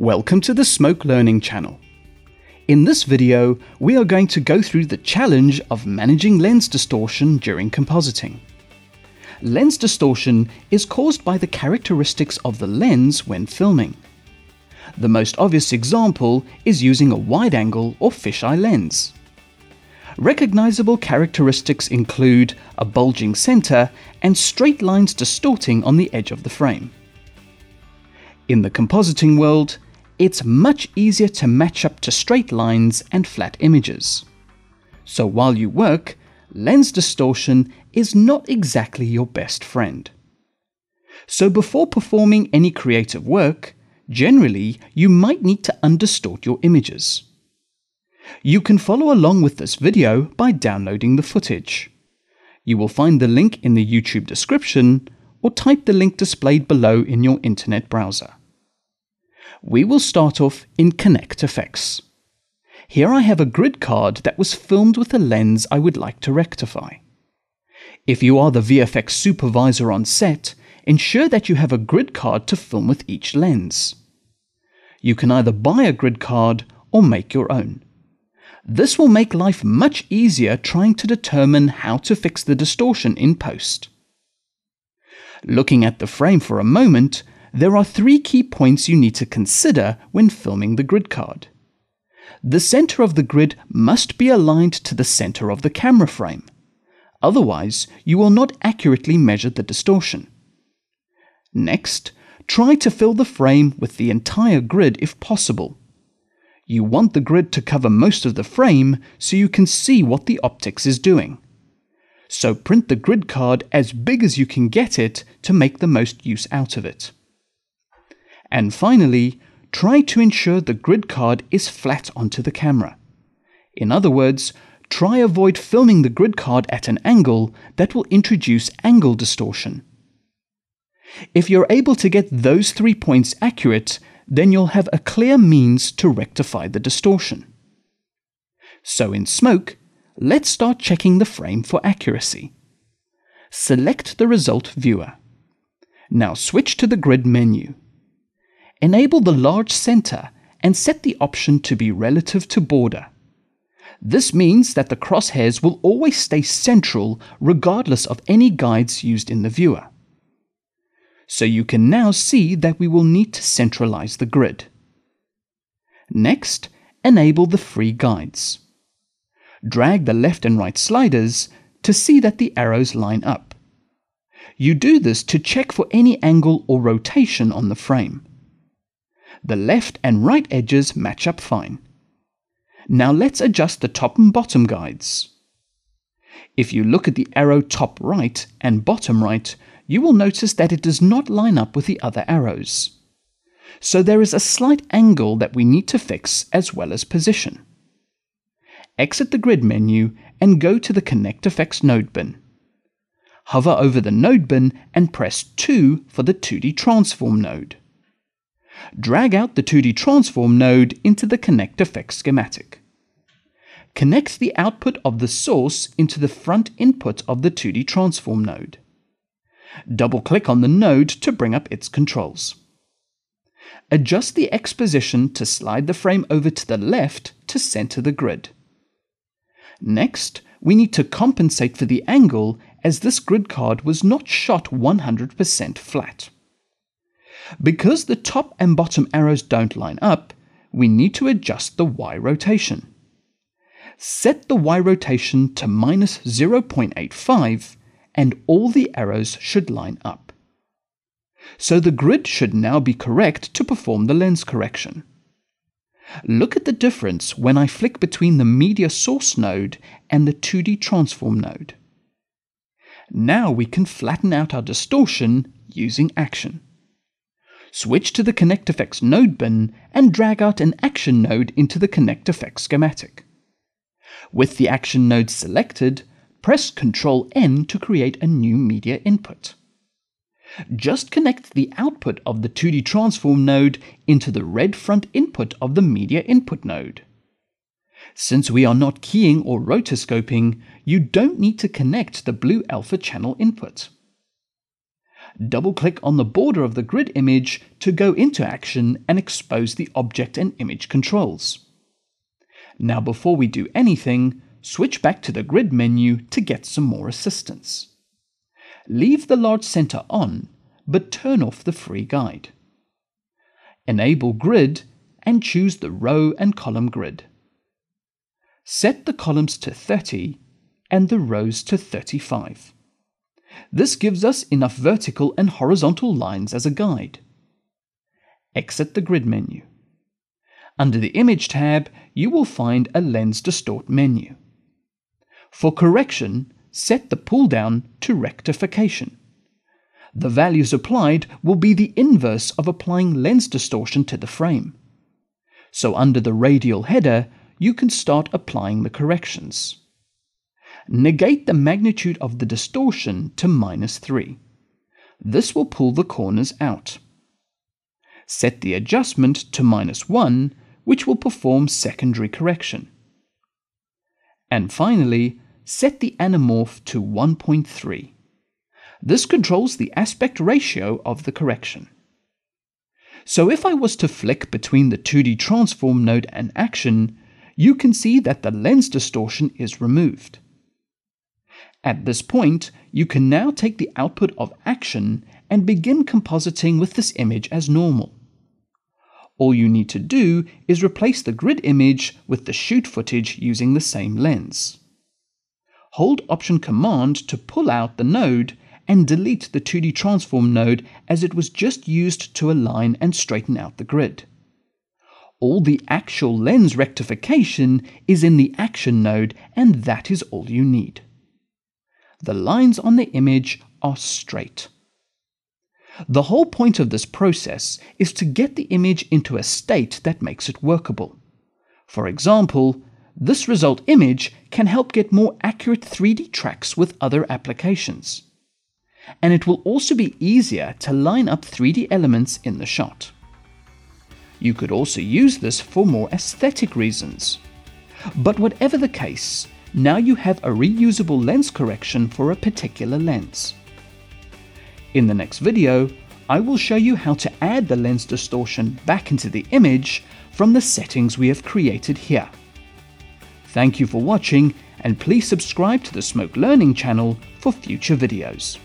Welcome to the Smoke Learning Channel. In this video, we are going to go through the challenge of managing lens distortion during compositing. Lens distortion is caused by the characteristics of the lens when filming. The most obvious example is using a wide-angle or fisheye lens. Recognizable characteristics include a bulging center and straight lines distorting on the edge of the frame. In the compositing world, it's much easier to match up to straight lines and flat images. So while you work, lens distortion is not exactly your best friend. So before performing any creative work, generally you might need to undistort your images. You can follow along with this video by downloading the footage. You will find the link in the YouTube description, or type the link displayed below in your internet browser. We will start off in ConnectFX. Here I have a grid card that was filmed with a lens I would like to rectify. If you are the VFX supervisor on set, ensure that you have a grid card to film with each lens. You can either buy a grid card or make your own. This will make life much easier trying to determine how to fix the distortion in post. Looking at the frame for a moment, there are three key points you need to consider when filming the grid card. The center of the grid must be aligned to the center of the camera frame. Otherwise, you will not accurately measure the distortion. Next, try to fill the frame with the entire grid if possible. You want the grid to cover most of the frame so you can see what the optics is doing. So print the grid card as big as you can get it to make the most use out of it. And finally, try to ensure the grid card is flat onto the camera. In other words, try avoid filming the grid card at an angle that will introduce angle distortion. If you're able to get those 3 points accurate, then you'll have a clear means to rectify the distortion. So in Smoke, let's start checking the frame for accuracy. Select the result viewer. Now switch to the grid menu. Enable the large center and set the option to be relative to border. This means that the crosshairs will always stay central regardless of any guides used in the viewer. So you can now see that we will need to centralize the grid. Next, enable the free guides. Drag the left and right sliders to see that the arrows line up. You do this to check for any angle or rotation on the frame. The left and right edges match up fine. Now let's adjust the top and bottom guides. If you look at the arrow top right and bottom right, you will notice that it does not line up with the other arrows. So there is a slight angle that we need to fix as well as position. Exit the grid menu and go to the ConnectFX node bin. Hover over the node bin and press 2 for the 2D Transform node. Drag out the 2D Transform node into the ConnectFX schematic. Connect the output of the source into the front input of the 2D Transform node. Double-click on the node to bring up its controls. Adjust the X position to slide the frame over to the left to center the grid. Next, we need to compensate for the angle as this grid card was not shot 100% flat. Because the top and bottom arrows don't line up, we need to adjust the Y rotation. Set the Y rotation to -0.85 and all the arrows should line up. So the grid should now be correct to perform the lens correction. Look at the difference when I flick between the Media Source node and the 2D Transform node. Now we can flatten out our distortion using Action. Switch to the ConnectFX node bin and drag out an Action node into the ConnectFX schematic. With the Action node selected, press Ctrl+N to create a new media input. Just connect the output of the 2D Transform node into the red front input of the Media Input node. Since we are not keying or rotoscoping, you don't need to connect the blue alpha channel input. Double-click on the border of the grid image to go into Action and expose the object and image controls. Now before we do anything, switch back to the grid menu to get some more assistance. Leave the large center on, but turn off the free guide. Enable grid and choose the row and column grid. Set the columns to 30 and the rows to 35. This gives us enough vertical and horizontal lines as a guide. Exit the grid menu. Under the Image tab, you will find a Lens Distort menu. For correction, set the pull-down to Rectification. The values applied will be the inverse of applying lens distortion to the frame. So under the radial header, you can start applying the corrections. Negate the magnitude of the distortion to -3. This will pull the corners out. Set the adjustment to -1, which will perform secondary correction. And finally, set the Anamorph to 1.3. This controls the aspect ratio of the correction. So if I was to flick between the 2D Transform node and Action, you can see that the lens distortion is removed. At this point, you can now take the output of Action and begin compositing with this image as normal. All you need to do is replace the grid image with the shoot footage using the same lens. Hold Option Command to pull out the node and delete the 2D Transform node as it was just used to align and straighten out the grid. All the actual lens rectification is in the Action node, and that is all you need. The lines on the image are straight. The whole point of this process is to get the image into a state that makes it workable. For example, this result image can help get more accurate 3D tracks with other applications. And it will also be easier to line up 3D elements in the shot. You could also use this for more aesthetic reasons. But whatever the case, now you have a reusable lens correction for a particular lens. In the next video, I will show you how to add the lens distortion back into the image from the settings we have created here. Thank you for watching, and please subscribe to the Smoke Learning channel for future videos.